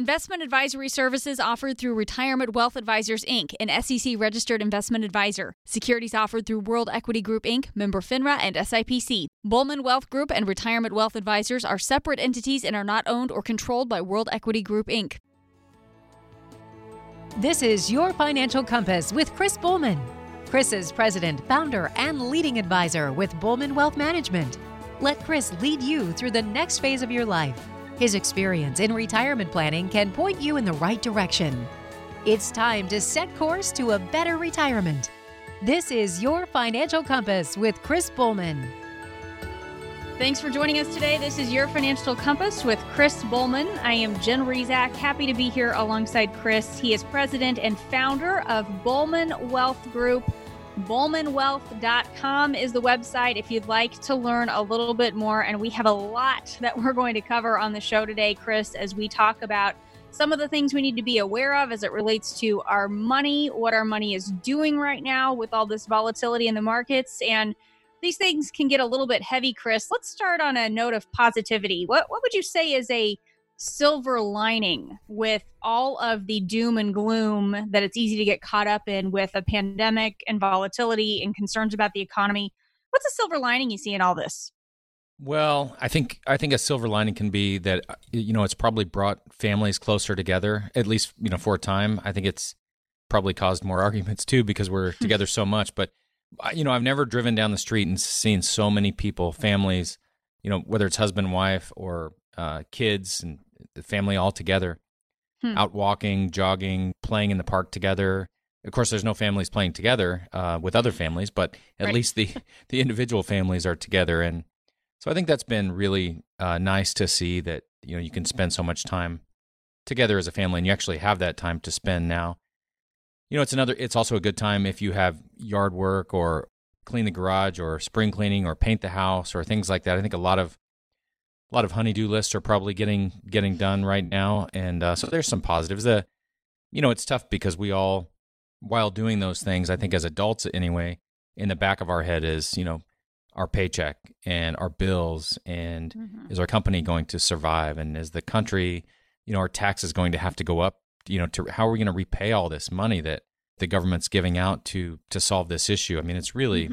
Investment advisory services offered through Retirement Wealth Advisors, Inc., an SEC-registered investment advisor. Securities offered through World Equity Group, Inc., member FINRA, and SIPC. Buhlman Wealth Group and Retirement Wealth Advisors are separate entities and are not owned or controlled by World Equity Group, Inc. This is Your Financial Compass with Chris Buhlman. Chris is president, founder, and leading advisor with Buhlman Wealth Management. Let Chris lead you through the next phase of your life. His experience in retirement planning can point you in the right direction. It's time to set course to a better retirement. This is Your Financial Compass with Chris Buhlman. Thanks for joining us today. This is Your Financial Compass with Chris Buhlman. I am Jen Rizak, happy to be here alongside Chris. He is president and founder of Buhlman Wealth Group. Bowmanwealth.com is the website if you'd like to learn a little bit more. And we have a lot that we're going to cover on the show today, Chris, as we talk about some of the things we need to be aware of as it relates to our money, what our money is doing right now with all this volatility in the markets. And these things can get a little bit heavy, Chris. Let's start on a note of positivity. What would you say is a silver lining with all of the doom and gloom that it's easy to get caught up in with a pandemic and volatility and concerns about the economy? What's a silver lining you see in all this? Well, I think a silver lining can be that, you know, it's probably brought families closer together, at least, you know, for a time. I think it's probably caused more arguments too, because we're together so much, but you know, I've never driven down the street and seen so many people, families, you know, whether it's husband, wife, or kids and the family all together, out walking, jogging, playing in the park together. Of course, there's no families playing together with other families, but at least the individual families are together. And so I think that's been really nice to see that, you know, you can spend so much time together as a family, and you actually have that time to spend now. You know, it's also a good time if you have yard work or clean the garage or spring cleaning or paint the house or things like that. I think a lot of honey-do lists are probably getting done right now. And so there's some positives. You know, it's tough because we all, while doing those things, I think as adults anyway, in the back of our head is, you know, our paycheck and our bills and is our company going to survive? And is the country, you know, our taxes going to have to go up? You know, how are we going to repay all this money that the government's giving out to solve this issue? I mean, it's really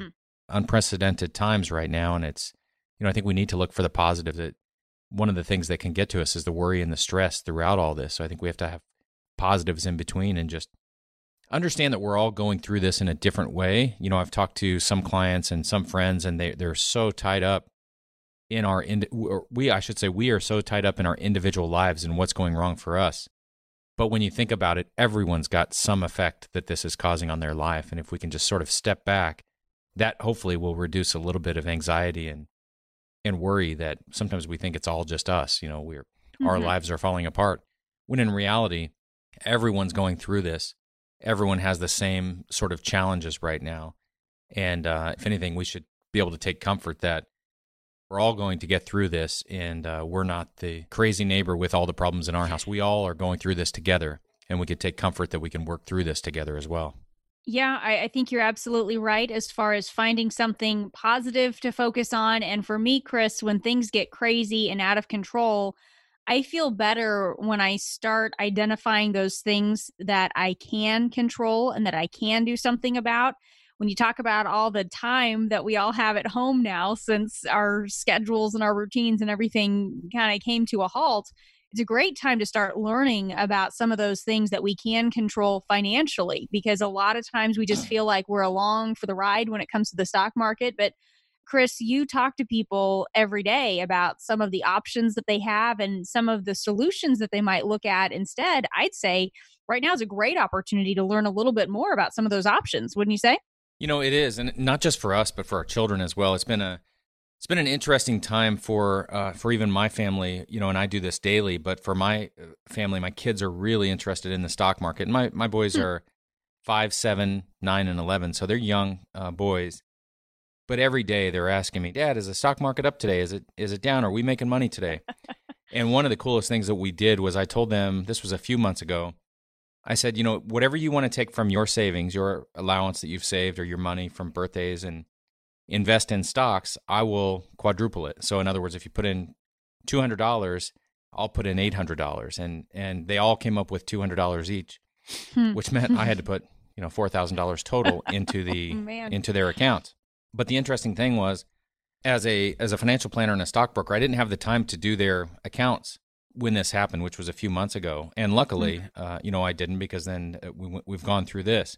unprecedented times right now. And it's, you know, I think we need to look for the positive. That one of the things that can get to us is the worry and the stress throughout all this. So I think we have to have positives in between and just understand that we're all going through this in a different way. You know, I've talked to some clients and some friends, and they're so tied up in we are so tied up in our individual lives and what's going wrong for us. But when you think about it, everyone's got some effect that this is causing on their life. And if we can just sort of step back, that hopefully will reduce a little bit of anxiety and worry that sometimes we think it's all just us. You know, our lives are falling apart. When in reality, everyone's going through this. Everyone has the same sort of challenges right now. And if anything, we should be able to take comfort that we're all going to get through this, and we're not the crazy neighbor with all the problems in our house. We all are going through this together, and we could take comfort that we can work through this together as well. Yeah, I think you're absolutely right as far as finding something positive to focus on. And for me, Chris, when things get crazy and out of control, I feel better when I start identifying those things that I can control and that I can do something about. When you talk about all the time that we all have at home now, since our schedules and our routines and everything kind of came to a halt, it's a great time to start learning about some of those things that we can control financially, because a lot of times we just feel like we're along for the ride when it comes to the stock market. But Chris, you talk to people every day about some of the options that they have and some of the solutions that they might look at instead. I'd say right now is a great opportunity to learn a little bit more about some of those options, wouldn't you say? You know, it is, and not just for us, but for our children as well. It's been an interesting time for even my family. You know, and I do this daily, but for my family, my kids are really interested in the stock market. And my boys are 5, 7, 9, and 11, so they're young boys. But every day they're asking me, "Dad, is the stock market up today? Is it down? Are we making money today?" And one of the coolest things that we did was I told them, this was a few months ago, I said, you know, whatever you want to take from your savings, your allowance that you've saved or your money from birthdays and invest in stocks, I will quadruple it. So in other words, if you put in $200, I'll put in $800. And they all came up with $200 each, which meant I had to put, you know, $4,000 total into the into their accounts. But the interesting thing was, as a financial planner and a stockbroker, I didn't have the time to do their accounts when this happened, which was a few months ago. And luckily, you know, I didn't, because then we've gone through this.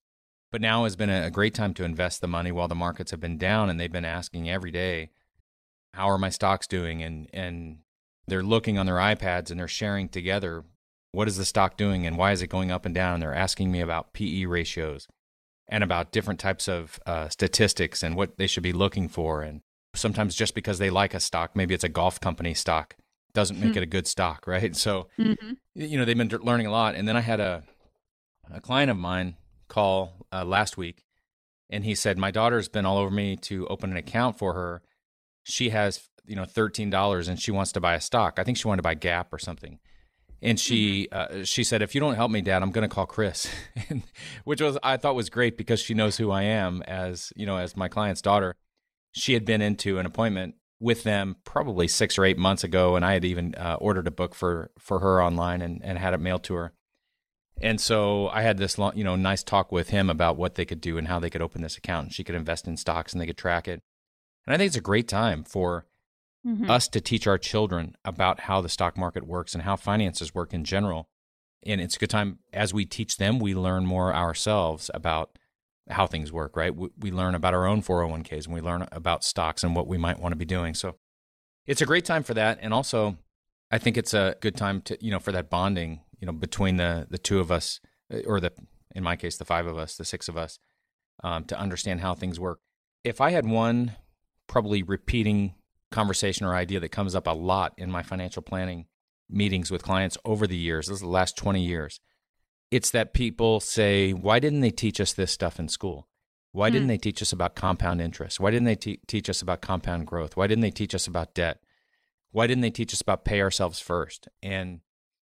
But now has been a great time to invest the money while the markets have been down, and they've been asking every day, how are my stocks doing? And they're looking on their iPads and they're sharing together, what is the stock doing and why is it going up and down? And they're asking me about PE ratios and about different types of statistics and what they should be looking for. And sometimes just because they like a stock, maybe it's a golf company stock, doesn't make it a good stock, right? So, you know, they've been learning a lot. And then I had a client of mine call last week, and he said, my daughter's been all over me to open an account for her. She has, you know, $13 and she wants to buy a stock. I think she wanted to buy Gap or something. And she said, if you don't help me, Dad, I'm going to call Chris, which was, I thought was great, because she knows who I am as, you know, as my client's daughter. She had been into an appointment with them probably 6 or 8 months ago. And I had even ordered a book for her online and had it mailed to her. And so I had this long, you know, nice talk with him about what they could do and how they could open this account, and she could invest in stocks and they could track it. And I think it's a great time for us to teach our children about how the stock market works and how finances work in general. And it's a good time, as we teach them, we learn more ourselves about how things work, right? We learn about our own 401ks, and we learn about stocks and what we might want to be doing. So it's a great time for that. And also, I think it's a good time to, you know, for that bonding, you know, between the two of us, or the, in my case, the five of us, the six of us, to understand how things work. If I had one probably repeating conversation or idea that comes up a lot in my financial planning meetings with clients over the years, this is the last 20 years, it's that people say, why didn't they teach us this stuff in school? Why didn't they teach us about compound interest? Why didn't they teach us about compound growth? Why didn't they teach us about debt? Why didn't they teach us about pay ourselves first? And,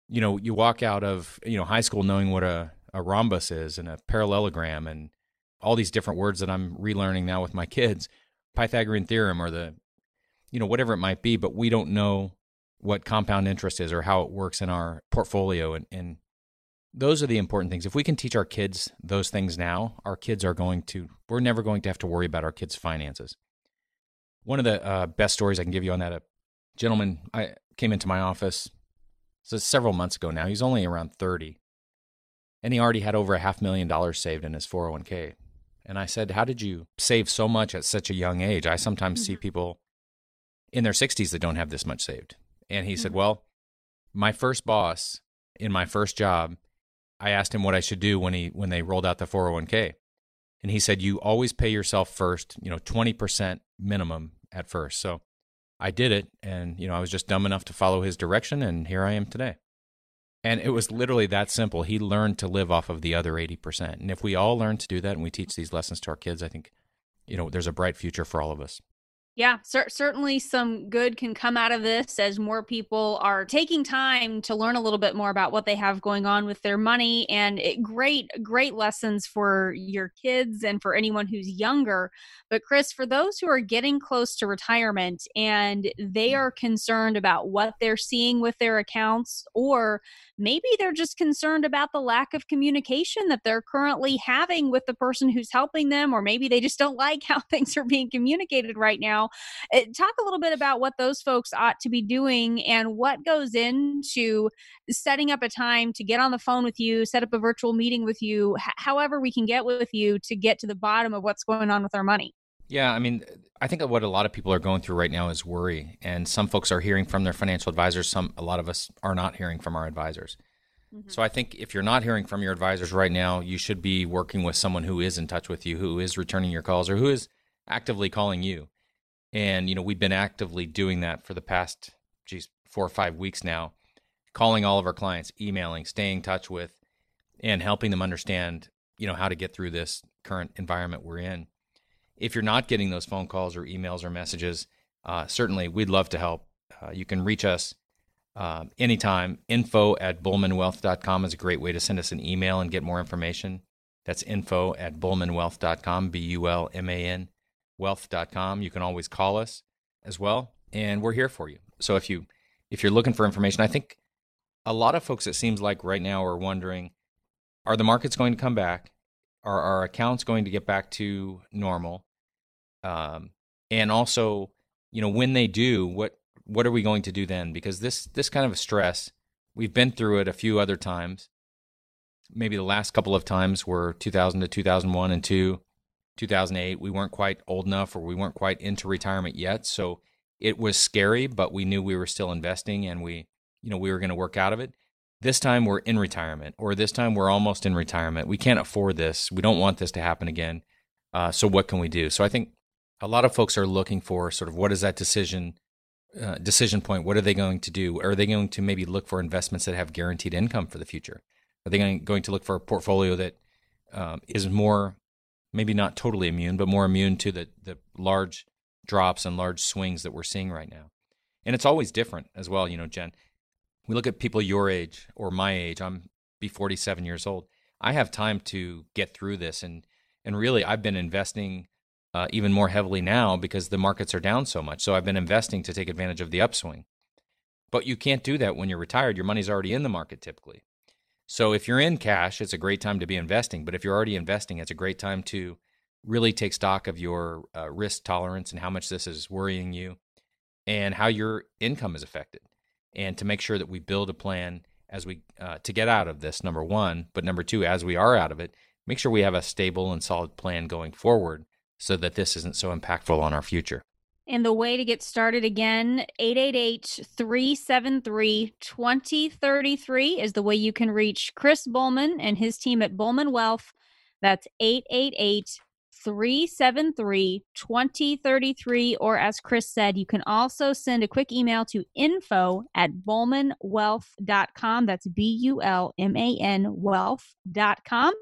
you know, you walk out of, you know, high school knowing what a rhombus is and a parallelogram and all these different words that I'm relearning now with my kids, Pythagorean theorem or the, you know, whatever it might be, but we don't know what compound interest is or how it works in our portfolio. And those are the important things. If we can teach our kids those things now, our kids are going to, we're never going to have to worry about our kids' finances. One of the best stories I can give you on that, a gentleman came into my office, so several months ago now, he's only around 30, and he already had over $500,000 saved in his 401k. And I said, how did you save so much at such a young age? I sometimes see people in their 60s that don't have this much saved. And he said, well, my first boss in my first job, I asked him what I should do when they rolled out the 401k. And he said, you always pay yourself first, you know, 20% minimum at first. So I did it, and, you know, I was just dumb enough to follow his direction, and here I am today. And it was literally that simple. He learned to live off of the other 80%. And if we all learn to do that and we teach these lessons to our kids, I think, you know, there's a bright future for all of us. Yeah, certainly some good can come out of this as more people are taking time to learn a little bit more about what they have going on with their money, and great lessons for your kids and for anyone who's younger. But Chris, for those who are getting close to retirement and they are concerned about what they're seeing with their accounts, or maybe they're just concerned about the lack of communication that they're currently having with the person who's helping them, or maybe they just don't like how things are being communicated right now. Talk a little bit about what those folks ought to be doing and what goes into setting up a time to get on the phone with you, set up a virtual meeting with you, however we can get with you to get to the bottom of what's going on with our money. Yeah, I mean, I think what a lot of people are going through right now is worry. And some folks are hearing from their financial advisors. A lot of us are not hearing from our advisors. So I think if you're not hearing from your advisors right now, you should be working with someone who is in touch with you, who is returning your calls, or who is actively calling you. And, you know, we've been actively doing that for the past, 4 or 5 weeks now, calling all of our clients, emailing, staying in touch with, and helping them understand, you know, how to get through this current environment we're in. If you're not getting those phone calls or emails or messages, certainly we'd love to help. You can reach us anytime. info@buhlmanwealth.com is a great way to send us an email and get more information. That's info@buhlmanwealth.com, Bulman. wealth.com. You can always call us as well, and we're here for you. So if you if you're looking for information. I think a lot of folks, it seems like right now, are wondering, are the markets going to come back? Are our accounts going to get back to normal? And also, you know, when they do, what are we going to do then? Because this kind of a stress, we've been through it a few other times. Maybe the last couple of times were 2000 to 2001 and 2008. We weren't quite old enough, or we weren't quite into retirement yet. So it was scary, but we knew we were still investing, and we were going to work out of it. This time we're in retirement, or this time we're almost in retirement. We can't afford this. We don't want this to happen again. So what can we do? So I think a lot of folks are looking for sort of, what is that decision point? What are they going to do? Are they going to maybe look for investments that have guaranteed income for the future? Are they going to look for a portfolio that is more, maybe not totally immune, but more immune to the large drops and large swings that we're seeing right now? And it's always different as well. You know, Jen, we look at people your age or my age. I'm 47 years old. I have time to get through this. And really, I've been investing even more heavily now because the markets are down so much. So I've been investing to take advantage of the upswing. But you can't do that when you're retired. Your money's already in the market typically. So if you're in cash, it's a great time to be investing. But if you're already investing, it's a great time to really take stock of your risk tolerance and how much this is worrying you and how your income is affected, and to make sure that we build a plan as we to get out of this, number one. But number two, as we are out of it, make sure we have a stable and solid plan going forward so that this isn't so impactful on our future. And the way to get started, again, 888-373-2033 is the way you can reach Chris Buhlman and his team at Buhlman Wealth. That's 888-373-2033. Or as Chris said, you can also send a quick email to info@bowmanwealth.com. That's Bulman wealth.com.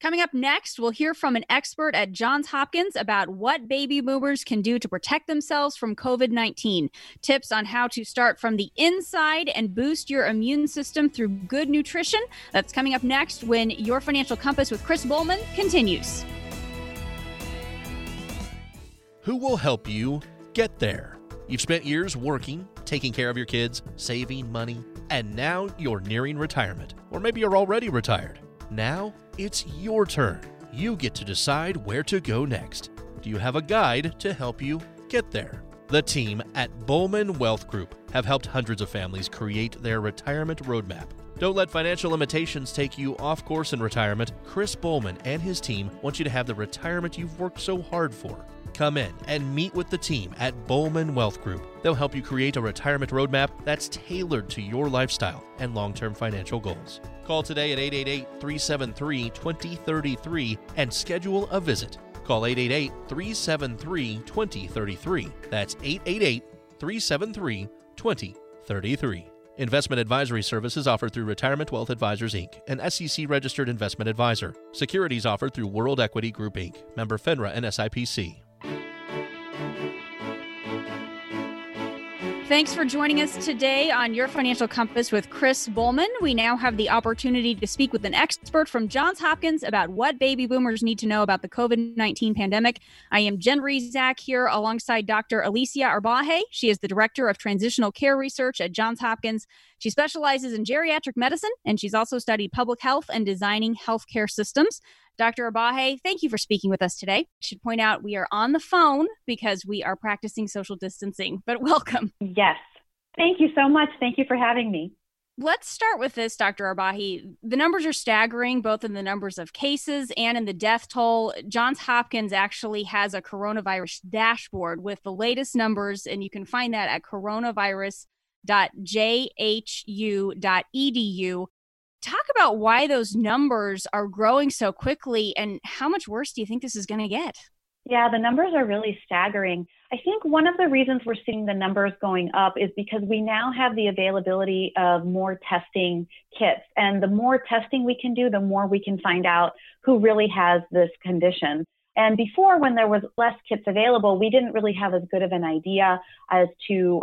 Coming up next, we'll hear from an expert at Johns Hopkins about what baby boomers can do to protect themselves from COVID-19, tips on how to start from the inside and boost your immune system through good nutrition. That's coming up next when Your Financial Compass with Chris Buhlman continues. Who will help you get there? You've spent years working, taking care of your kids, saving money, and now you're nearing retirement. Or maybe you're already retired. Now it's your turn. You get to decide where to go next. Do you have a guide to help you get there? The team at Buhlman Wealth Group have helped hundreds of families create their retirement roadmap. Don't let financial limitations take you off course in retirement. Chris Buhlman and his team want you to have the retirement you've worked so hard for. Come in and meet with the team at Buhlman Wealth Group. They'll help you create a retirement roadmap that's tailored to your lifestyle and long-term financial goals. Call today at 888-373-2033 and schedule a visit. Call 888-373-2033. That's 888-373-2033. Investment advisory services offered through Retirement Wealth Advisors, Inc., an SEC-registered investment advisor. Securities offered through World Equity Group, Inc., member FINRA and SIPC. Thanks for joining us today on Your Financial Compass with Chris Buhlman. We now have the opportunity to speak with an expert from Johns Hopkins about what baby boomers need to know about the COVID-19 pandemic. I am Jen Rezac here alongside Dr. Alicia Arbaje. She is the Director of Transitional Care Research at Johns Hopkins. She specializes in geriatric medicine, and she's also studied public health and designing healthcare systems. Dr. Arbaje, thank you for speaking with us today. I should point out we are on the phone because we are practicing social distancing, but welcome. Yes. Thank you so much. Thank you for having me. Let's start with this, Dr. Arbaje. The numbers are staggering, both in the numbers of cases and in the death toll. Johns Hopkins actually has a coronavirus dashboard with the latest numbers, and you can find that at coronavirus.jhu.edu. Talk about why those numbers are growing so quickly and how much worse do you think this is going to get? Yeah, the numbers are really staggering. I think one of the reasons we're seeing the numbers going up is because we now have the availability of more testing kits. And the more testing we can do, the more we can find out who really has this condition. And before, when there was less kits available, we didn't really have as good of an idea as to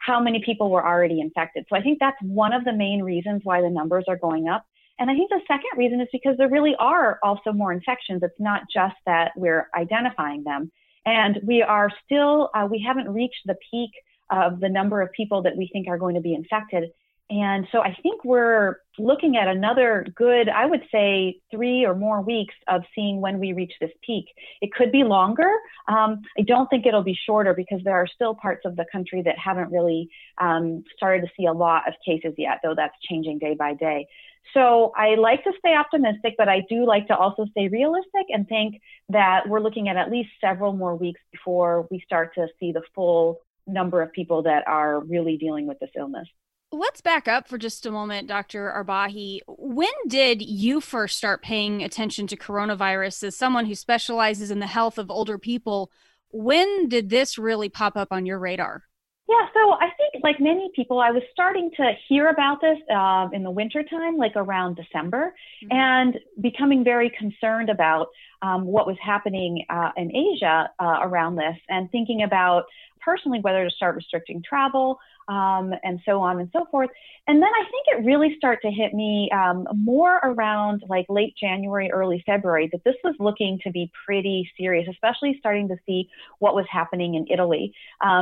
how many people were already infected. So I think that's one of the main reasons why the numbers are going up. And I think the second reason is because there really are also more infections. It's not just that we're identifying them. And we are still, we haven't reached the peak of the number of people that we think are going to be infected. And so I think we're looking at another good, I would say, 3 or more weeks of seeing when we reach this peak. It could be longer. I don't think it'll be shorter because there are still parts of the country that haven't really started to see a lot of cases yet, though that's changing day by day. So I like to stay optimistic, but I do like to also stay realistic and think that we're looking at least several more weeks before we start to see the full number of people that are really dealing with this illness. Let's back up for just a moment, Dr. Arbaje. When did you first start paying attention to coronavirus as someone who specializes in the health of older people? When did this really pop up on your radar? Yeah, so I think like many people, I was starting to hear about this in the wintertime, like around December, and becoming very concerned about what was happening in Asia around this and thinking about personally whether to start restricting travel and so on and so forth. And then I think it really started to hit me more around like late January, early February, that this was looking to be pretty serious, especially starting to see what was happening in Italy,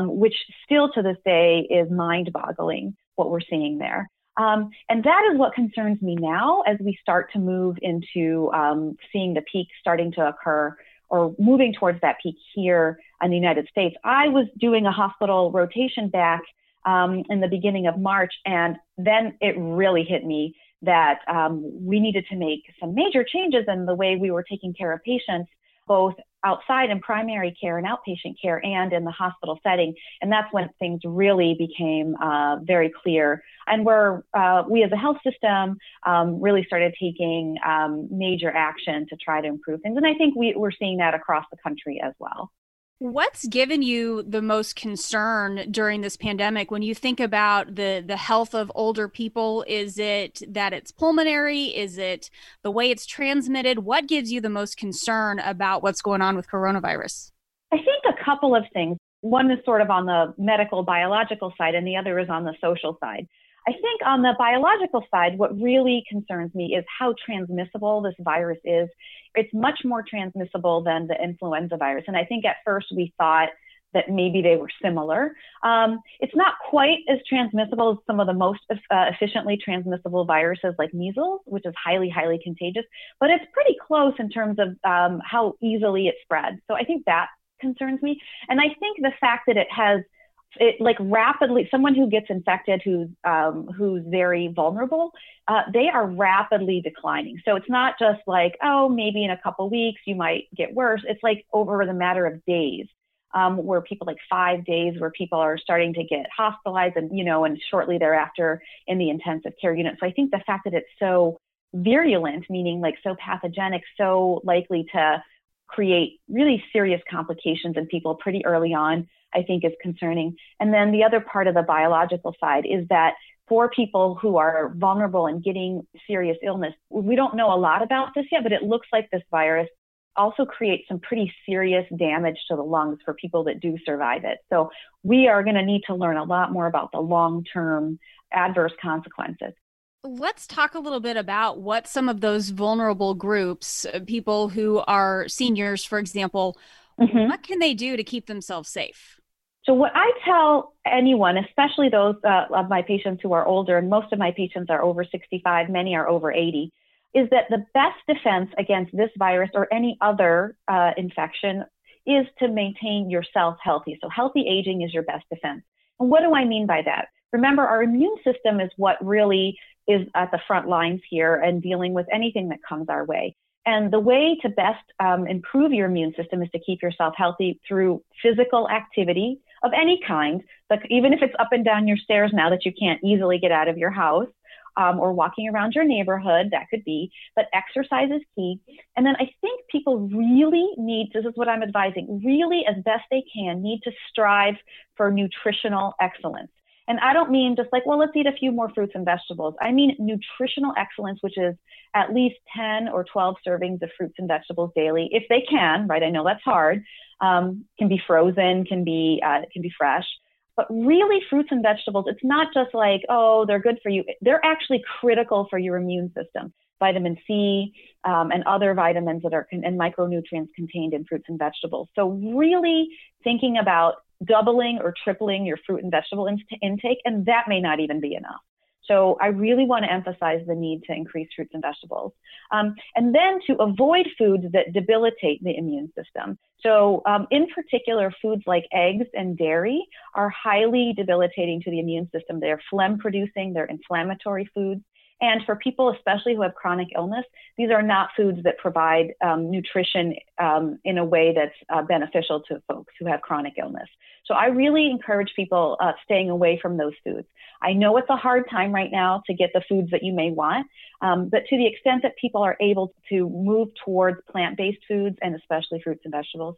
which still to this day is mind-boggling what we're seeing there. And that is what concerns me now as we start to move into seeing the peak starting to occur or moving towards that peak here in the United States. I was doing a hospital rotation back in the beginning of March, and then it really hit me that we needed to make some major changes in the way we were taking care of patients, both outside in primary care and outpatient care and in the hospital setting. And that's when things really became very clear. And where we as a health system really started taking major action to try to improve things. And I think we're seeing that across the country as well. What's given you the most concern during this pandemic when you think about the health of older people? Is it that it's pulmonary? Is it the way it's transmitted? What gives you the most concern about what's going on with coronavirus? I think a couple of things. One is sort of on the medical, biological side, and the other is on the social side. I think on the biological side, what really concerns me is how transmissible this virus is. It's much more transmissible than the influenza virus. And I think at first we thought that maybe they were similar. It's not quite as transmissible as some of the most efficiently transmissible viruses like measles, which is highly, highly contagious, but it's pretty close in terms of how easily it spreads. So I think that concerns me. And I think the fact that it like rapidly, someone who gets infected, who's very vulnerable, they are rapidly declining. So it's not just like, oh, maybe in a couple weeks you might get worse. It's like over the matter of days, where people like 5 days where people are starting to get hospitalized and, and shortly thereafter in the intensive care unit. So I think the fact that it's so virulent, meaning like so pathogenic, so likely to create really serious complications in people pretty early on, I think is concerning. And then the other part of the biological side is that for people who are vulnerable and getting serious illness, we don't know a lot about this yet, but it looks like this virus also creates some pretty serious damage to the lungs for people that do survive it. So we are going to need to learn a lot more about the long-term adverse consequences. Let's talk a little bit about what some of those vulnerable groups, people who are seniors, for example, what can they do to keep themselves safe? So what I tell anyone, especially those of my patients who are older, and most of my patients are over 65, many are over 80, is that the best defense against this virus or any other infection is to maintain yourself healthy. So healthy aging is your best defense. And what do I mean by that? Remember, our immune system is what really is at the front lines here and dealing with anything that comes our way. And the way to best improve your immune system is to keep yourself healthy through physical activity of any kind, like even if it's up and down your stairs now that you can't easily get out of your house or walking around your neighborhood, that could be, but exercise is key. And then I think people really need, this is what I'm advising, really as best they can need to strive for nutritional excellence. And I don't mean just like, well, let's eat a few more fruits and vegetables. I mean nutritional excellence, which is at least 10 or 12 servings of fruits and vegetables daily, if they can, right? I know that's hard. Can be frozen, can be fresh. But really, fruits and vegetables, it's not just like, oh, they're good for you. They're actually critical for your immune system. Vitamin C and other vitamins that are and micronutrients contained in fruits and vegetables. So really thinking about doubling or tripling your fruit and vegetable intake, and that may not even be enough. So I really want to emphasize the need to increase fruits and vegetables. And then to avoid foods that debilitate the immune system. So in particular, foods like eggs and dairy are highly debilitating to the immune system. They're phlegm producing, they're inflammatory foods. And for people, especially who have chronic illness, these are not foods that provide nutrition in a way that's beneficial to folks who have chronic illness. So I really encourage people staying away from those foods. I know it's a hard time right now to get the foods that you may want, but to the extent that people are able to move towards plant-based foods and especially fruits and vegetables.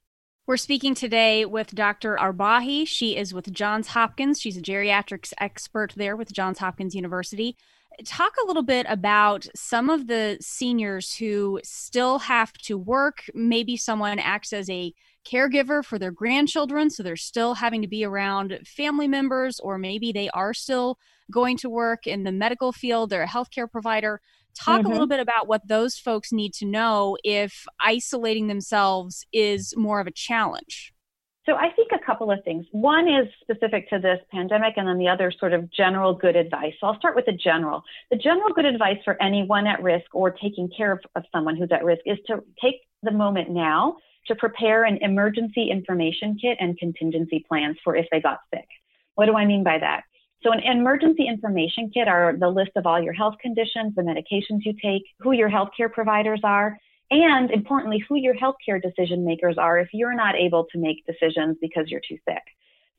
We're speaking today with Dr. Arbaje. She is with Johns Hopkins. She's a geriatrics expert there with Johns Hopkins University. Talk a little bit about some of the seniors who still have to work. Maybe someone acts as a caregiver for their grandchildren, so they're still having to be around family members, or maybe they are still going to work in the medical field. They're a healthcare provider. Talk a little bit about what those folks need to know if isolating themselves is more of a challenge. So I think a couple of things. One is specific to this pandemic, and then the other sort of general good advice. So I'll start with the general. The general good advice for anyone at risk or taking care of someone who's at risk is to take the moment now to prepare an emergency information kit and contingency plans for if they got sick. What do I mean by that? So an emergency information kit are the list of all your health conditions, the medications you take, who your healthcare providers are, and importantly, who your healthcare decision makers are if you're not able to make decisions because you're too sick.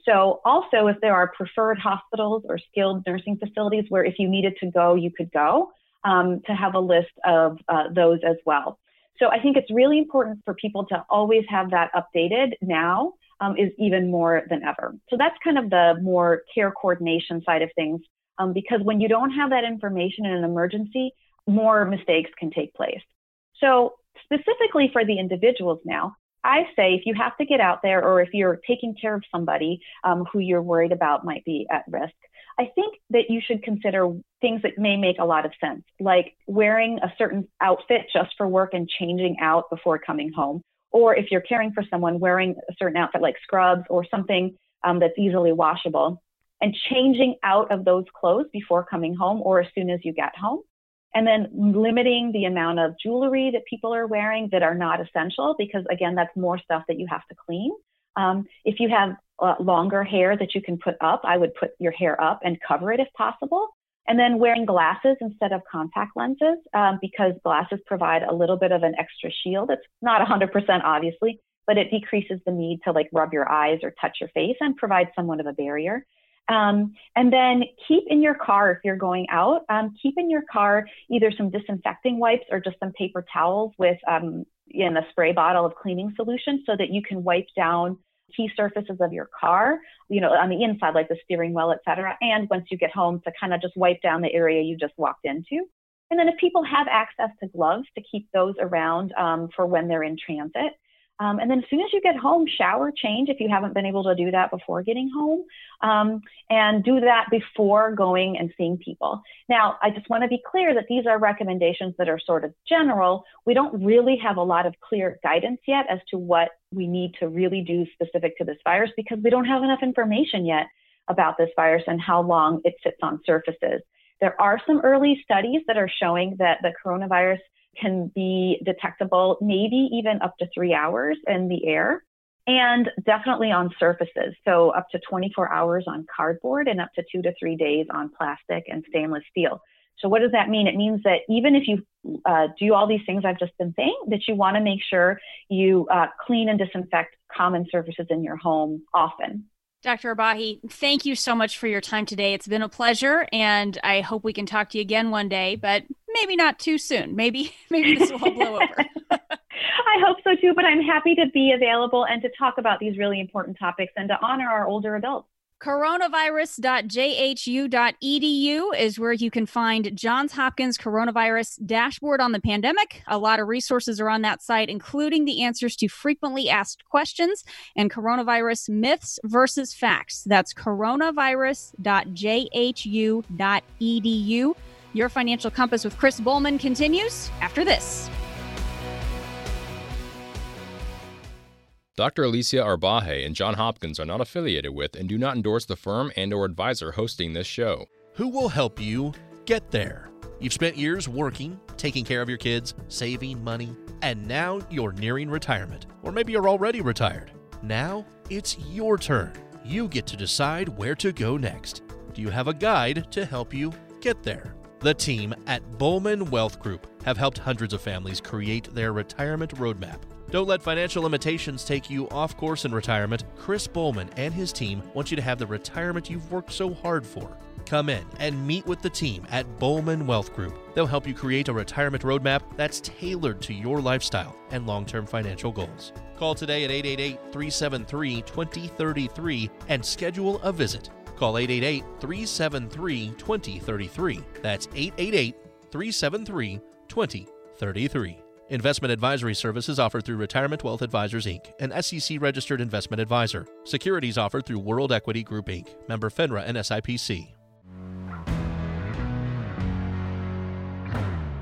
So also, if there are preferred hospitals or skilled nursing facilities where if you needed to go, you could go, to have a list of those as well. So I think it's really important for people to always have that updated now, is even more than ever. So that's kind of the more care coordination side of things, because when you don't have that information in an emergency, more mistakes can take place. So specifically for the individuals now, I say if you have to get out there or if you're taking care of somebody who you're worried about might be at risk, I think that you should consider things that may make a lot of sense, like wearing a certain outfit just for work and changing out before coming home. Or if you're caring for someone, wearing a certain outfit like scrubs or something that's easily washable, and changing out of those clothes before coming home or as soon as you get home. And then limiting the amount of jewelry that people are wearing that are not essential, because again, that's more stuff that you have to clean. If you have longer hair that you can put up, I would put your hair up and cover it if possible. And then wearing glasses instead of contact lenses, because glasses provide a little bit of an extra shield. It's not 100% obviously, but it decreases the need to like rub your eyes or touch your face and provides somewhat of a barrier. And then keep in your car, if you're going out, keep in your car either some disinfecting wipes or just some paper towels with in a spray bottle of cleaning solution so that you can wipe down key surfaces of your car, you know, on the inside, like the steering wheel, et cetera. And once you get home, to kind of just wipe down the area you just walked into. And then if people have access to gloves, to keep those around for when they're in transit. And then as soon as you get home, shower, change if you haven't been able to do that before getting home, and do that before going and seeing people. Now, I just want to be clear that these are recommendations that are sort of general. We don't really have a lot of clear guidance yet as to what we need to really do specific to this virus, because we don't have enough information yet about this virus and how long it sits on surfaces. There are some early studies that are showing that the coronavirus can be detectable maybe even up to 3 hours in the air, and definitely on surfaces. So up to 24 hours on cardboard and up to 2 to 3 days on plastic and stainless steel. So what does that mean? It means that even if you do all these things I've just been saying, that you want to make sure you clean and disinfect common surfaces in your home often. Dr. Arbaje, thank you so much for your time today. It's been a pleasure, and I hope we can talk to you again one day, but maybe not too soon. Maybe this will all blow over. I hope so too, but I'm happy to be available and to talk about these really important topics and to honor our older adults. Coronavirus.jhu.edu is where you can find Johns Hopkins Coronavirus Dashboard on the Pandemic. A lot of resources are on that site, including the answers to frequently asked questions and coronavirus myths versus facts. That's coronavirus.jhu.edu. Your Financial Compass with Chris Buhlman continues after this. Dr. Alicia Arbaje and Johns Hopkins are not affiliated with and do not endorse the firm and/or advisor hosting this show. Who will help you get there? You've spent years working, taking care of your kids, saving money, and now you're nearing retirement. Or maybe you're already retired. Now it's your turn. You get to decide where to go next. Do you have a guide to help you get there? The team at Buhlman Wealth Group have helped hundreds of families create their retirement roadmap. Don't let financial limitations take you off course in retirement. Chris Buhlman and his team want you to have the retirement you've worked so hard for. Come in and meet with the team at Buhlman Wealth Group. They'll help you create a retirement roadmap that's tailored to your lifestyle and long-term financial goals. Call today at 888-373-2033 and schedule a visit. Call 888-373-2033. That's 888-373-2033. Investment advisory services offered through Retirement Wealth Advisors, Inc., an SEC-registered investment advisor. Securities offered through World Equity Group, Inc., member FINRA and SIPC.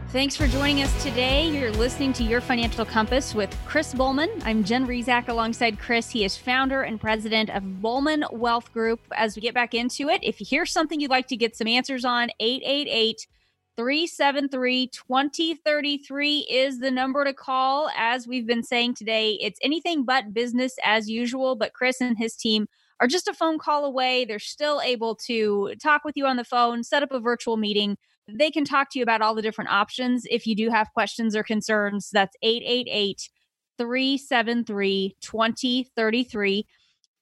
Thanks for joining us today. You're listening to Your Financial Compass with Chris Buhlman. I'm Jen Rezac alongside Chris. He is founder and president of Buhlman Wealth Group. As we get back into it, if you hear something you'd like to get some answers on, 888-373-2033 is the number to call. As we've been saying today, it's anything but business as usual, but Chris and his team are just a phone call away. They're still able to talk with you on the phone, set up a virtual meeting. They can talk to you about all the different options. If you do have questions or concerns, that's 888-373-2033.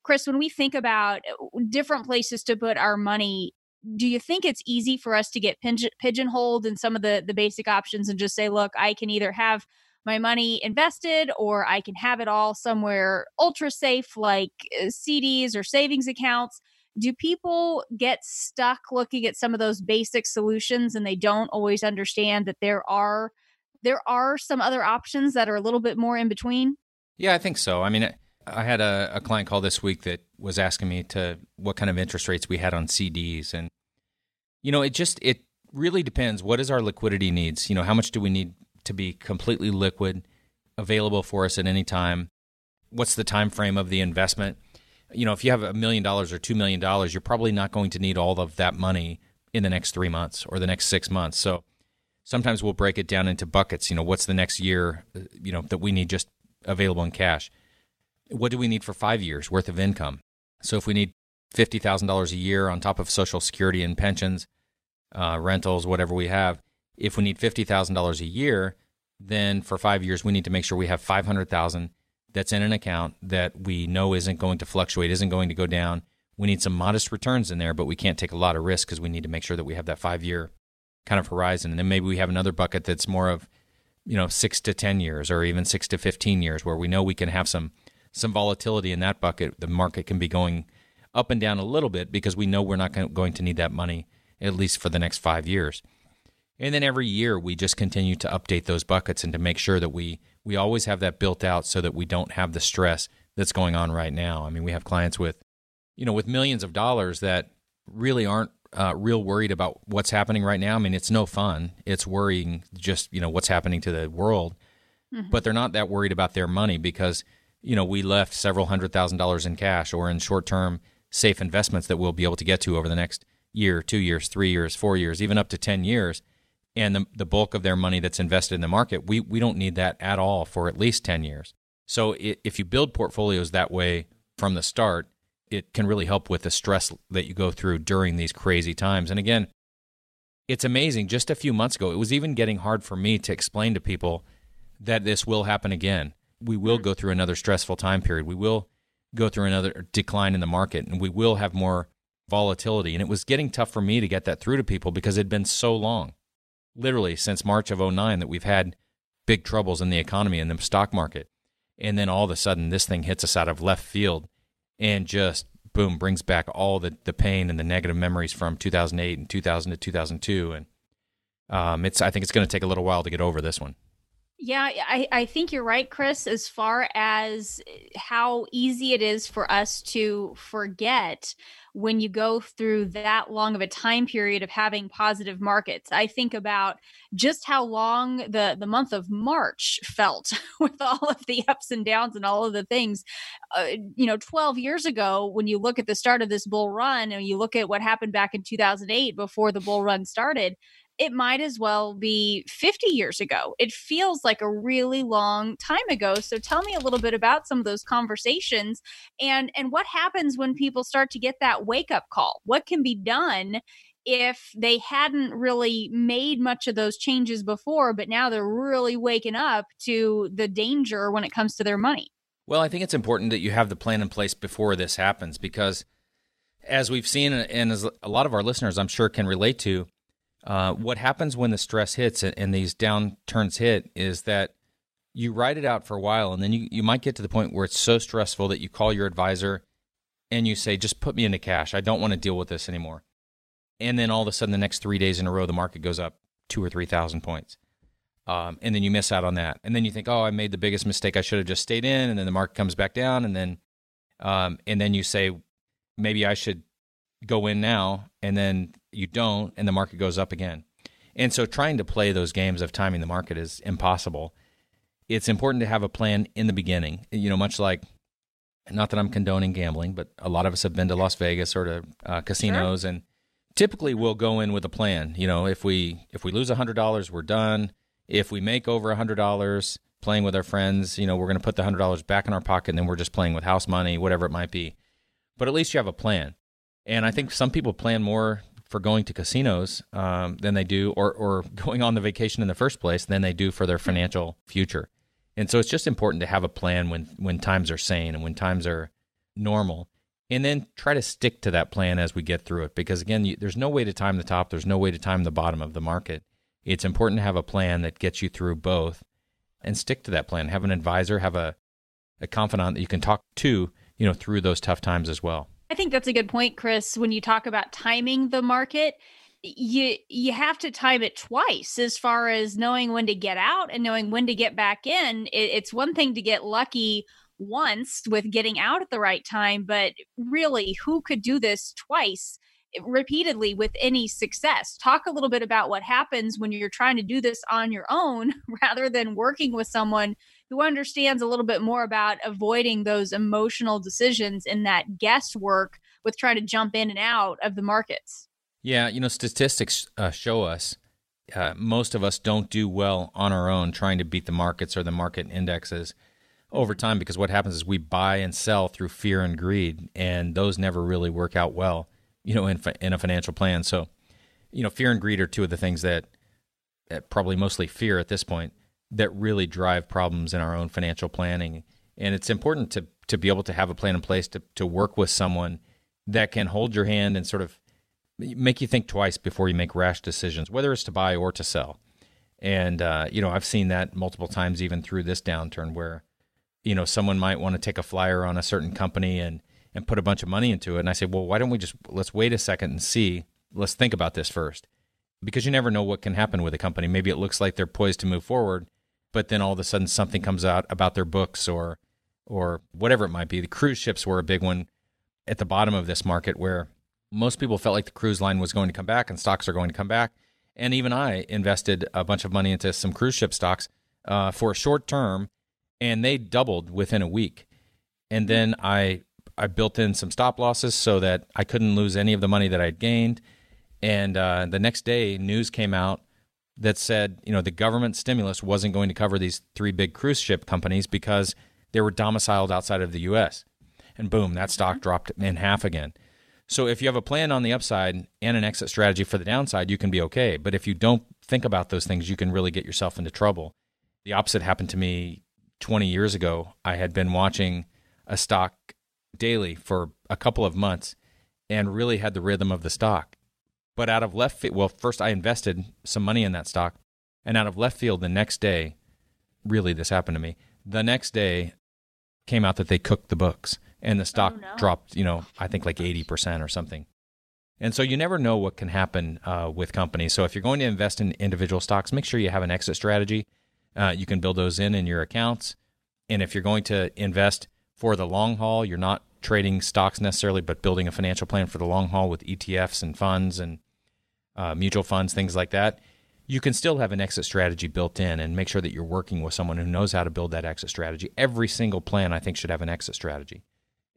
Chris, when we think about different places to put our money, do you think it's easy for us to get pigeonholed in some of the basic options and just say, look, I can either have my money invested or I can have it all somewhere ultra safe like CDs or savings accounts? Do people get stuck looking at some of those basic solutions and they don't always understand that there are some other options that are a little bit more in between? Yeah, I think so. I mean, I had a client call this week that was asking me to what kind of interest rates we had on CDs. And, you know, it really depends. What is our liquidity needs? You know, how much do we need to be completely liquid, available for us at any time? What's the time frame of the investment? You know, if you have $1 million or $2 million, you're probably not going to need all of that money in the next 3 months or the next 6 months. So sometimes we'll break it down into buckets. You know, what's the next year, you know, that we need just available in cash? What do we need for 5 years worth of income? So if we need $50,000 a year on top of Social Security and pensions, rentals, whatever we have, if we need $50,000 a year, then for 5 years, we need to make sure we have $500,000 that's in an account that we know isn't going to fluctuate, isn't going to go down. We need some modest returns in there, but we can't take a lot of risk because we need to make sure that we have that 5 year kind of horizon. And then maybe we have another bucket that's more of, you know, 6 to 10 years or even 6 to 15 years where we know we can have some volatility in that bucket. The market can be going up and down a little bit because we know we're not going to need that money, at least for the next 5 years. And then every year we just continue to update those buckets and to make sure that we always have that built out so that we don't have the stress that's going on right now. I mean, we have clients with, you know, with millions of dollars that really aren't real worried about what's happening right now. I mean, it's no fun. It's worrying just, you know, what's happening to the world, but they're not that worried about their money because, you know, we left several $100,000 in cash or in short-term safe investments that we'll be able to get to over the next year, 2 years, 3 years, 4 years, even up to 10 years. And the bulk of their money that's invested in the market, we don't need that at all for at least 10 years. So if you build portfolios that way from the start, it can really help with the stress that you go through during these crazy times. And again, it's amazing. Just a few months ago, it was even getting hard for me to explain to people that this will happen again. We will go through another stressful time period. We will go through another decline in the market, and we will have more volatility. And it was getting tough for me to get that through to people because it had been so long. Literally since March of 2009 that we've had big troubles in the economy and the stock market. And then all of a sudden, this thing hits us out of left field and just, boom, brings back all the pain and the negative memories from 2008 and 2000 to 2002. And I think it's going to take a little while to get over this one. Yeah, I think you're right, Chris, as far as how easy it is for us to forget when you go through that long of a time period of having positive markets. I think about just how long the month of March felt with all of the ups and downs and all of the things. 12 years ago, when you look at the start of this bull run and you look at what happened back in 2008 before the bull run started, it might as well be 50 years ago. It feels like a really long time ago. So tell me a little bit about some of those conversations and what happens when people start to get that wake-up call. What can be done if they hadn't really made much of those changes before, but now they're really waking up to the danger when it comes to their money? Well, I think it's important that you have the plan in place before this happens, because as we've seen, and as a lot of our listeners I'm sure can relate to, what happens when the stress hits and these downturns hit is that you ride it out for a while, and then you might get to the point where it's so stressful that you call your advisor and you say, just put me into cash. I don't want to deal with this anymore. And then all of a sudden, the next 3 days in a row, the market goes up 2,000 or 3,000 points. And then you miss out on that. And then you think, oh, I made the biggest mistake. I should have just stayed in. And then the market comes back down. And then you say, maybe I should go in now, and then you don't, and the market goes up again. And so trying to play those games of timing the market is impossible. It's important to have a plan in the beginning, much like, not that I'm condoning gambling, but a lot of us have been to Las Vegas or to casinos, sure. And typically we'll go in with a plan. If we lose $100, we're done. If we make over $100 playing with our friends, we're going to put the $100 back in our pocket, and then we're just playing with house money, whatever it might be. But at least you have a plan. And I think some people plan more for going to casinos than they do, or going on the vacation in the first place, than they do for their financial future. And so it's just important to have a plan when times are sane and when times are normal, and then try to stick to that plan as we get through it. Because again, there's no way to time the top. There's no way to time the bottom of the market. It's important to have a plan that gets you through both, and stick to that plan. Have an advisor, have a confidant that you can talk to, through those tough times as well. I think that's a good point, Chris. When you talk about timing the market, you have to time it twice, as far as knowing when to get out and knowing when to get back in. It's one thing to get lucky once with getting out at the right time, but really, who could do this twice repeatedly with any success? Talk a little bit about what happens when you're trying to do this on your own rather than working with someone who understands a little bit more about avoiding those emotional decisions and that guesswork with trying to jump in and out of the markets. Yeah, statistics show us most of us don't do well on our own trying to beat the markets or the market indexes over time, because what happens is we buy and sell through fear and greed, and those never really work out well, in a financial plan. So, fear and greed are two of the things that probably mostly fear at this point, that really drive problems in our own financial planning. And it's important to be able to have a plan in place, to work with someone that can hold your hand and sort of make you think twice before you make rash decisions, whether it's to buy or to sell. And, I've seen that multiple times, even through this downturn, where, someone might want to take a flyer on a certain company and put a bunch of money into it. And I say, well, why don't we let's wait a second and see, let's think about this first, because you never know what can happen with a company. Maybe it looks like they're poised to move forward, but then all of a sudden something comes out about their books or whatever it might be. The cruise ships were a big one at the bottom of this market, where most people felt like the cruise line was going to come back and stocks are going to come back. And even I invested a bunch of money into some cruise ship stocks for a short term, and they doubled within a week. And then I built in some stop losses so that I couldn't lose any of the money that I'd gained. And the next day, news came out that said, the government stimulus wasn't going to cover these three big cruise ship companies because they were domiciled outside of the U.S. And boom, that stock dropped in half again. So if you have a plan on the upside and an exit strategy for the downside, you can be okay. But if you don't think about those things, you can really get yourself into trouble. The opposite happened to me 20 years ago. I had been watching a stock daily for a couple of months and really had the rhythm of the stock. But out of left field, well, first I invested some money in that stock, and out of left field the next day, really this happened to me, the next day came out that they cooked the books, and the stock dropped, I think like 80% or something. And so you never know what can happen with companies. So if you're going to invest in individual stocks, make sure you have an exit strategy You can build those in your accounts. And if you're going to invest for the long haul, you're not trading stocks necessarily, but building a financial plan for the long haul with ETFs and funds and mutual funds, things like that, you can still have an exit strategy built in and make sure that you're working with someone who knows how to build that exit strategy. Every single plan, I think, should have an exit strategy.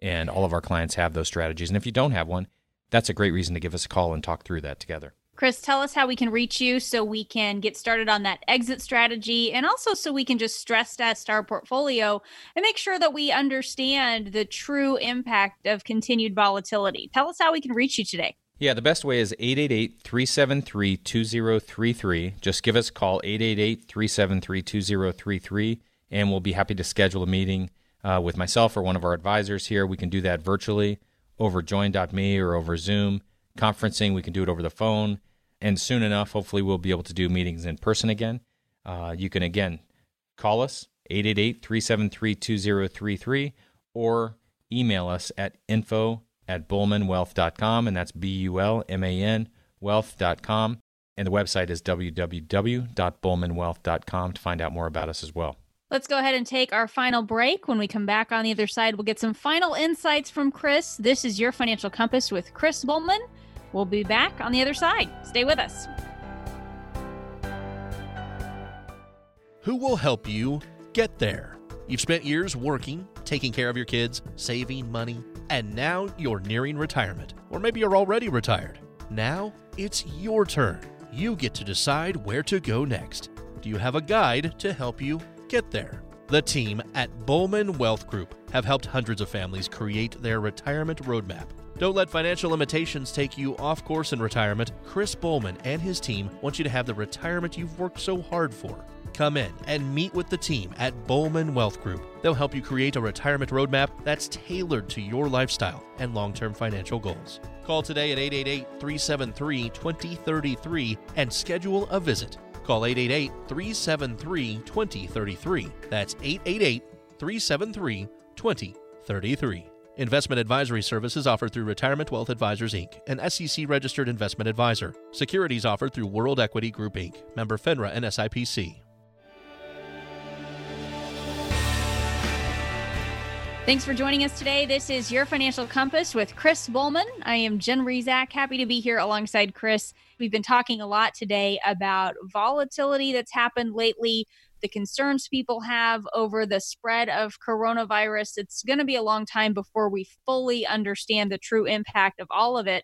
And all of our clients have those strategies. And if you don't have one, that's a great reason to give us a call and talk through that together. Chris, tell us how we can reach you so we can get started on that exit strategy, and also so we can just stress test our portfolio and make sure that we understand the true impact of continued volatility. Tell us how we can reach you today. Yeah, the best way is 888-373-2033. Just give us a call, 888-373-2033, and we'll be happy to schedule a meeting with myself or one of our advisors here. We can do that virtually over join.me or over Zoom conferencing. We can do it over the phone. And soon enough, hopefully, we'll be able to do meetings in person again. You can, again, call us, 888-373-2033, or email us at info@buhlmanwealth.com, and that's Bulman, wealth.com. And the website is www.buhlmanwealth.com to find out more about us as well. Let's go ahead and take our final break. When we come back on the other side, we'll get some final insights from Chris. This is Your Financial Compass with Chris Buhlman. We'll be back on the other side. Stay with us. Who will help you get there? You've spent years working, taking care of your kids, saving money, and now you're nearing retirement. Or maybe you're already retired. Now it's your turn. You get to decide where to go next. Do you have a guide to help you get there? The team at Buhlman Wealth Group have helped hundreds of families create their retirement roadmap. Don't let financial limitations take you off course in retirement. Chris Buhlman and his team want you to have the retirement you've worked so hard for. Come in and meet with the team at Buhlman Wealth Group. They'll help you create a retirement roadmap that's tailored to your lifestyle and long-term financial goals. Call today at 888-373-2033 and schedule a visit. Call 888-373-2033. That's 888-373-2033. Investment advisory services offered through Retirement Wealth Advisors, Inc., an SEC-registered investment advisor. Securities offered through World Equity Group, Inc., member FINRA and SIPC. Thanks for joining us today. This is Your Financial Compass with Chris Buhlman. I am Jen Rezac, happy to be here alongside Chris. We've been talking a lot today about volatility that's happened lately, the concerns people have over the spread of coronavirus. It's going to be a long time before we fully understand the true impact of all of it.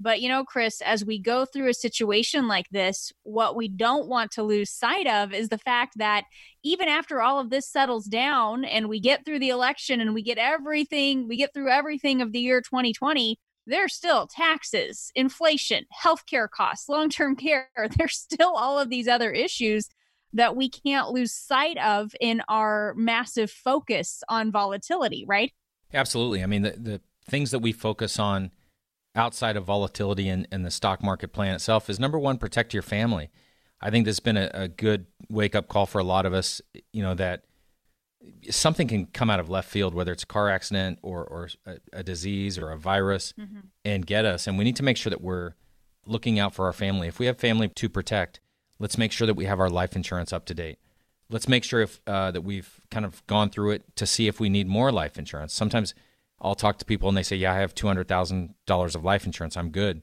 But you know, Chris, as we go through a situation like this, what we don't want to lose sight of is the fact that even after all of this settles down and we get through the election and we get through everything of the year 2020, there's still taxes, inflation, healthcare costs, long-term care. There's still all of these other issues that we can't lose sight of in our massive focus on volatility, right? Absolutely. I mean, the things that we focus on outside of volatility and the stock market plan itself is, number one, protect your family. I think that's been a good wake-up call for a lot of us, you know, that something can come out of left field, whether it's a car accident or a disease or a virus, mm-hmm. and get us. And we need to make sure that we're looking out for our family. If we have family to protect, let's make sure that we have our life insurance up to date. Let's make sure that we've kind of gone through it to see if we need more life insurance. Sometimes I'll talk to people and they say, yeah, I have $200,000 of life insurance. I'm good.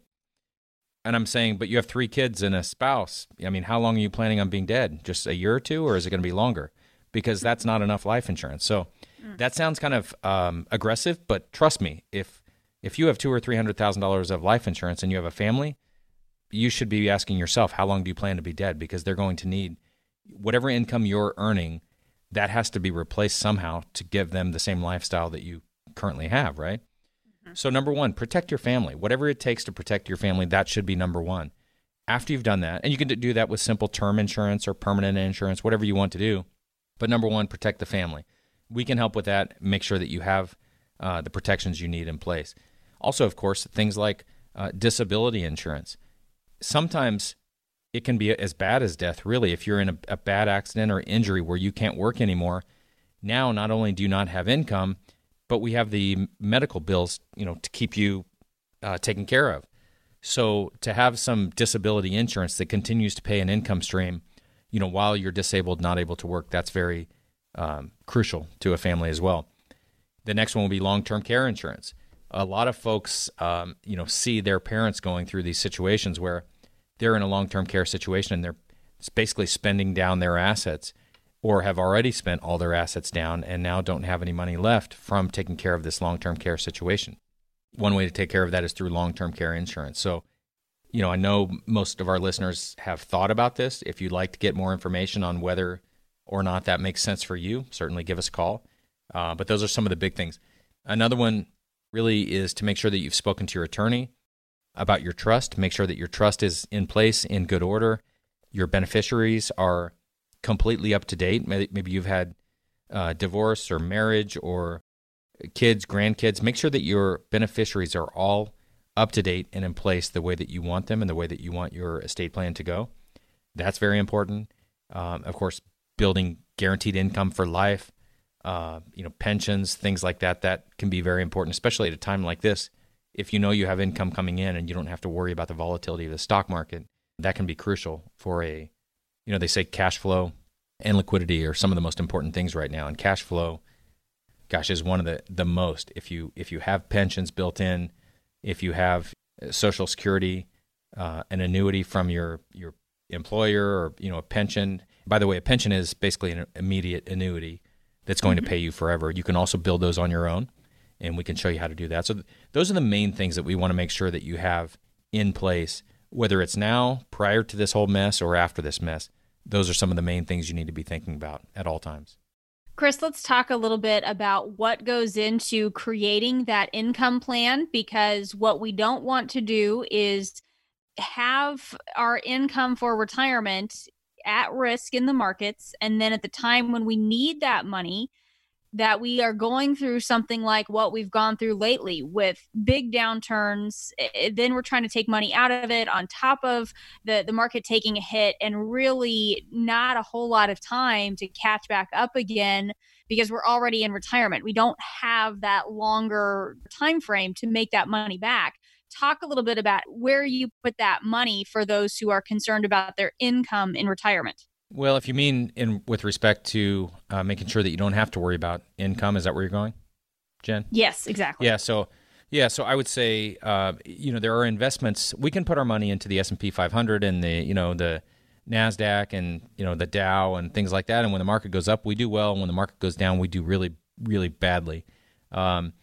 And I'm saying, but you have three kids and a spouse. I mean, how long are you planning on being dead? Just a year or two, or is it going to be longer? Because that's not enough life insurance. So that sounds kind of aggressive, but trust me, if you have $200,000 or $300,000 of life insurance and you have a family, you should be asking yourself, how long do you plan to be dead? Because they're going to need whatever income you're earning, that has to be replaced somehow to give them the same lifestyle that you currently have, right? Mm-hmm. So number one, protect your family. Whatever it takes to protect your family, that should be number one. After you've done that, and you can do that with simple term insurance or permanent insurance, whatever you want to do, but number one, protect the family. We can help with that, make sure that you have the protections you need in place. Also, of course, things like disability insurance. Sometimes it can be as bad as death, really, if you're in a bad accident or injury where you can't work anymore. Now, not only do you not have income, but we have the medical bills, you know, to keep you taken care of. So to have some disability insurance that continues to pay an income stream you know, while you're disabled, not able to work. That's very crucial to a family as well. The next one will be long-term care insurance. A lot of folks, you know, see their parents going through these situations where they're in a long-term care situation and they're basically spending down their assets, or have already spent all their assets down and now don't have any money left from taking care of this long-term care situation. One way to take care of that is through long-term care insurance. So, you know, I know most of our listeners have thought about this. If you'd like to get more information on whether or not that makes sense for you, certainly give us a call. But those are some of the big things. Another one really is to make sure that you've spoken to your attorney about your trust. Make sure that your trust is in place, in good order. Your beneficiaries are completely up to date. Maybe you've had divorce or marriage or kids, grandkids. Make sure that your beneficiaries are all up to date and in place the way that you want them and the way that you want your estate plan to go. That's very important. Of course, building guaranteed income for life, you know, pensions, things like that, that can be very important, especially at a time like this. If you know you have income coming in and you don't have to worry about the volatility of the stock market, that can be crucial for a, you know, they say cash flow and liquidity are some of the most important things right now. And cash flow, gosh, is one of the most. If you have pensions built in, if you have Social Security, an annuity from your employer, or, you know, a pension. By the way, a pension is basically an immediate annuity that's going to pay you forever. You can also build those on your own, and we can show you how to do that. So those are the main things that we want to make sure that you have in place, whether it's now, prior to this whole mess, or after this mess. Those are some of the main things you need to be thinking about at all times. Chris, let's talk a little bit about what goes into creating that income plan, because what we don't want to do is have our income for retirement at risk in the markets. And then at the time when we need that money, that we are going through something like what we've gone through lately with big downturns. Then we're trying to take money out of it on top of the market taking a hit, and really not a whole lot of time to catch back up again because we're already in retirement. We don't have that longer time frame to make that money back. Talk a little bit about where you put that money for those who are concerned about their income in retirement. Well, if you mean with respect to making sure that you don't have to worry about income, is that where you're going, Jen? Yes, exactly. So I would say, you know, there are investments. We can put our money into the S&P 500 and the, you know, the NASDAQ and, you know, the Dow and things like that. And when the market goes up, we do well. And when the market goes down, we do really, really badly. And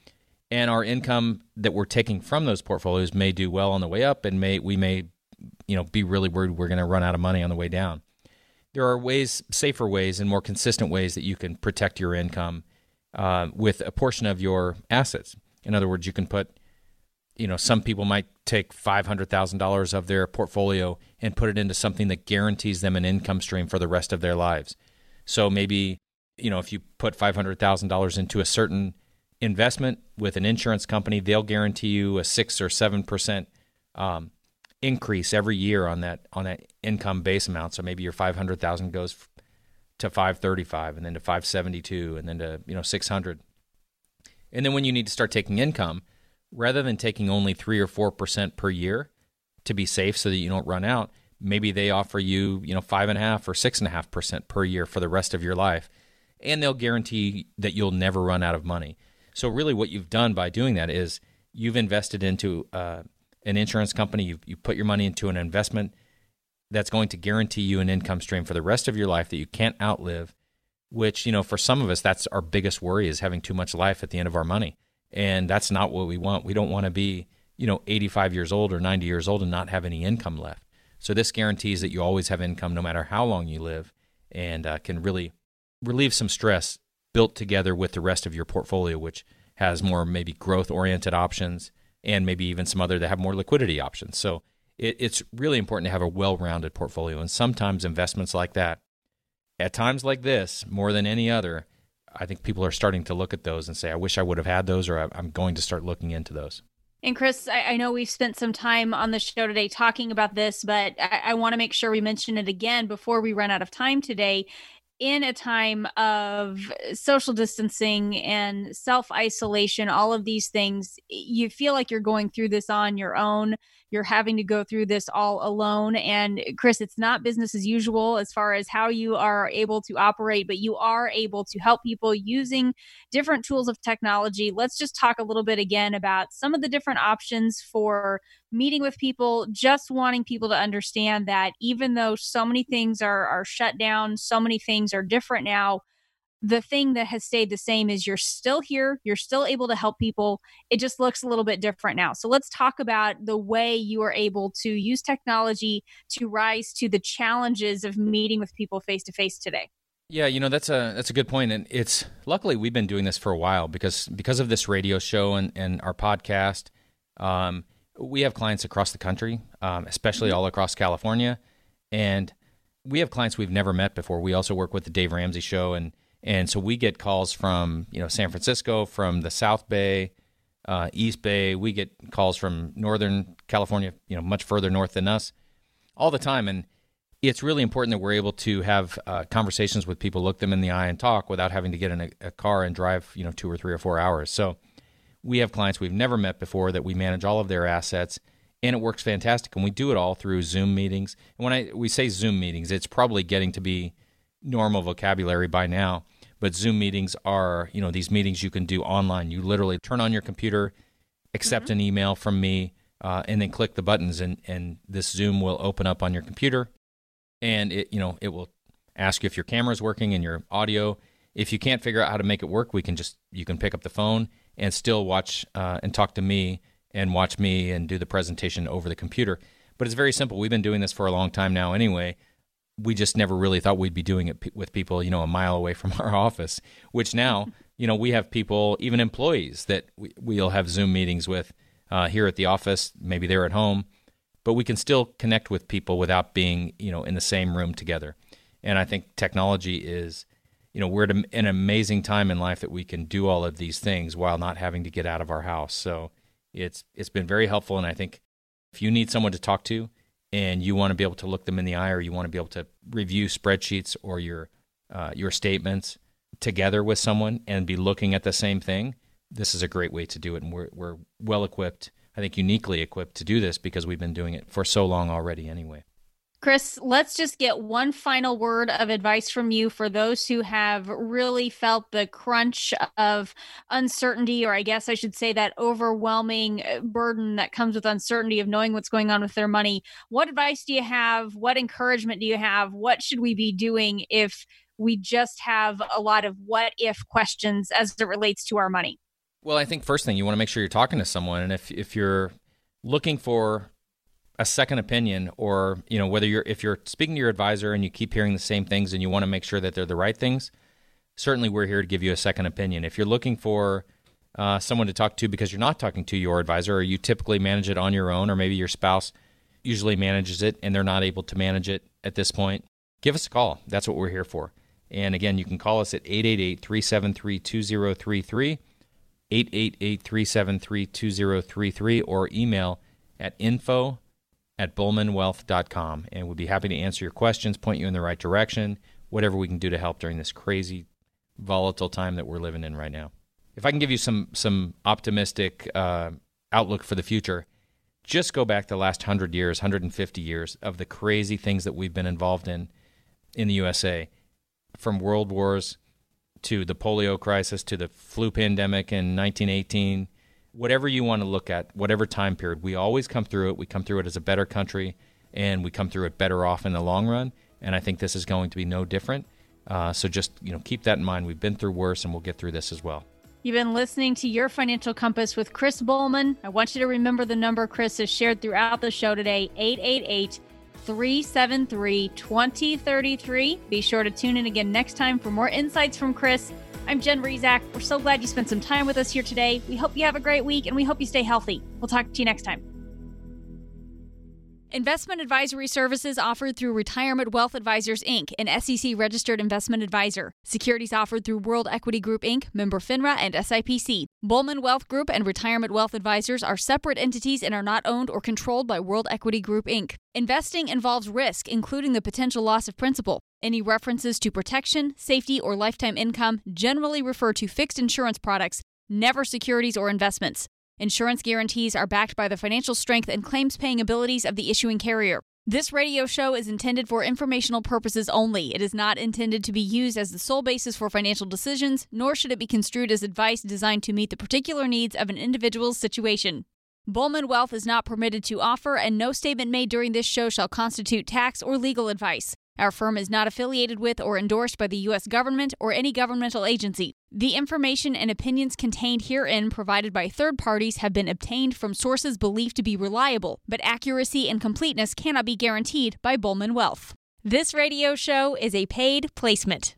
our income that we're taking from those portfolios may do well on the way up, and we may, you know, be really worried we're going to run out of money on the way down. There are ways, safer ways and more consistent ways that you can protect your income with a portion of your assets. In other words, you can put, you know, some people might take $500,000 of their portfolio and put it into something that guarantees them an income stream for the rest of their lives. So maybe, you know, if you put $500,000 into a certain investment with an insurance company, they'll guarantee you a 6 or 7% increase every year on that income base amount. So maybe your $500,000 goes to $535, and then to $572, and then to, you know, $600. And then when you need to start taking income, rather than taking only 3 or 4% per year to be safe so that you don't run out, maybe they offer you, you know, 5.5% or 6.5% per year for the rest of your life, and they'll guarantee that you'll never run out of money. So really, what you've done by doing that is you've invested into an insurance company. You put your money into an investment that's going to guarantee you an income stream for the rest of your life that you can't outlive, which, you know, for some of us, that's our biggest worry, is having too much life at the end of our money. And that's not what we want. We don't want to be, you know, 85 years old or 90 years old and not have any income left. So this guarantees that you always have income no matter how long you live, and can really relieve some stress built together with the rest of your portfolio, which has more maybe growth-oriented options, and maybe even some other that have more liquidity options. So it's really important to have a well-rounded portfolio. And sometimes investments like that, at times like this, more than any other, I think people are starting to look at those and say, I wish I would have had those, or I'm going to start looking into those. And Chris, I know we've spent some time on the show today talking about this, but I want to make sure we mention it again before we run out of time today. In a time of social distancing and self-isolation, all of these things, you feel like you're going through this on your own. you're having to go through this all alone. And Chris, it's not business as usual as far as how you are able to operate, but you are able to help people using different tools of technology. Let's just talk a little bit again about some of the different options for meeting with people, just wanting people to understand that even though so many things are shut down, so many things are different now, the thing that has stayed the same is you're still here, you're still able to help people. It just looks a little bit different now. So let's talk about the way you are able to use technology to rise to the challenges of meeting with people face-to-face today. Yeah, you know, that's a good point. And it's luckily we've been doing this for a while because of this radio show and our podcast. We have clients across the country, especially all across California. And we have clients we've never met before. We also work with the Dave Ramsey Show. And so we get calls from, you know, San Francisco, from the South Bay, East Bay. We get calls from Northern California, you know, much further north than us all the time. And it's really important that we're able to have conversations with people, look them in the eye and talk without having to get in a car and drive, you know, 2 or 3 or 4 hours. So we have clients we've never met before that we manage all of their assets, and it works fantastic. And we do it all through Zoom meetings. And when we say Zoom meetings, it's probably getting to be normal vocabulary by now. But Zoom meetings are, you know, these meetings you can do online. You literally turn on your computer, accept an email from me, and then click the buttons, and this Zoom will open up on your computer, and it, you know, it will ask you if your camera is working and your audio. If you can't figure out how to make it work, you can pick up the phone and still watch and talk to me and watch me and do the presentation over the computer. But it's very simple. We've been doing this for a long time now anyway. We just never really thought we'd be doing it with people, you know, a mile away from our office, which now, you know, we have people, even employees that we'll have Zoom meetings with here at the office. Maybe they're at home, but we can still connect with people without being, you know, in the same room together. And I think technology is, you know, we're at an amazing time in life that we can do all of these things while not having to get out of our house. So it's been very helpful. And I think if you need someone to talk to, and you want to be able to look them in the eye, or you want to be able to review spreadsheets or your statements together with someone and be looking at the same thing, this is a great way to do it. And we're well equipped, I think uniquely equipped to do this because we've been doing it for so long already anyway. Chris, let's just get one final word of advice from you for those who have really felt the crunch of uncertainty, or I guess I should say that overwhelming burden that comes with uncertainty of knowing what's going on with their money. What advice do you have? What encouragement do you have? What should we be doing if we just have a lot of what if questions as it relates to our money? Well, I think first thing, you want to make sure you're talking to someone. And if you're looking for a second opinion, or, you know, whether if you're speaking to your advisor and you keep hearing the same things and you want to make sure that they're the right things, certainly we're here to give you a second opinion. If you're looking for someone to talk to because you're not talking to your advisor, or you typically manage it on your own, or maybe your spouse usually manages it and they're not able to manage it at this point, give us a call. That's what we're here for. And again, you can call us at 888-373-2033, 888-373-2033, or email at info@Bowmanwealth.com, and we'd be happy to answer your questions, point you in the right direction, whatever we can do to help during this crazy, volatile time that we're living in right now. If I can give you some optimistic outlook for the future, just go back the last 100 years, 150 years of the crazy things that we've been involved in the USA, from world wars to the polio crisis to the flu pandemic in 1918. Whatever you want to look at, whatever time period, we always come through it. We come through it as a better country, and we come through it better off in the long run. And I think this is going to be no different. So just, you know, keep that in mind. We've been through worse, and we'll get through this as well. You've been listening to Your Financial Compass with Chris Buhlman. I want you to remember the number Chris has shared throughout the show today, 888-373-2033. Be sure to tune in again next time for more insights from Chris. I'm Jen Rezac. We're so glad you spent some time with us here today. We hope you have a great week, and we hope you stay healthy. We'll talk to you next time. Investment advisory services offered through Retirement Wealth Advisors, Inc., an SEC-registered investment advisor. Securities offered through World Equity Group, Inc., member FINRA, and SIPC. Buhlman Wealth Group and Retirement Wealth Advisors are separate entities and are not owned or controlled by World Equity Group, Inc. Investing involves risk, including the potential loss of principal. Any references to protection, safety, or lifetime income generally refer to fixed insurance products, never securities or investments. Insurance guarantees are backed by the financial strength and claims-paying abilities of the issuing carrier. This radio show is intended for informational purposes only. It is not intended to be used as the sole basis for financial decisions, nor should it be construed as advice designed to meet the particular needs of an individual's situation. Buhlman Wealth is not permitted to offer, and no statement made during this show shall constitute tax or legal advice. Our firm is not affiliated with or endorsed by the U.S. government or any governmental agency. The information and opinions contained herein provided by third parties have been obtained from sources believed to be reliable, but accuracy and completeness cannot be guaranteed by Buhlman Wealth. This radio show is a paid placement.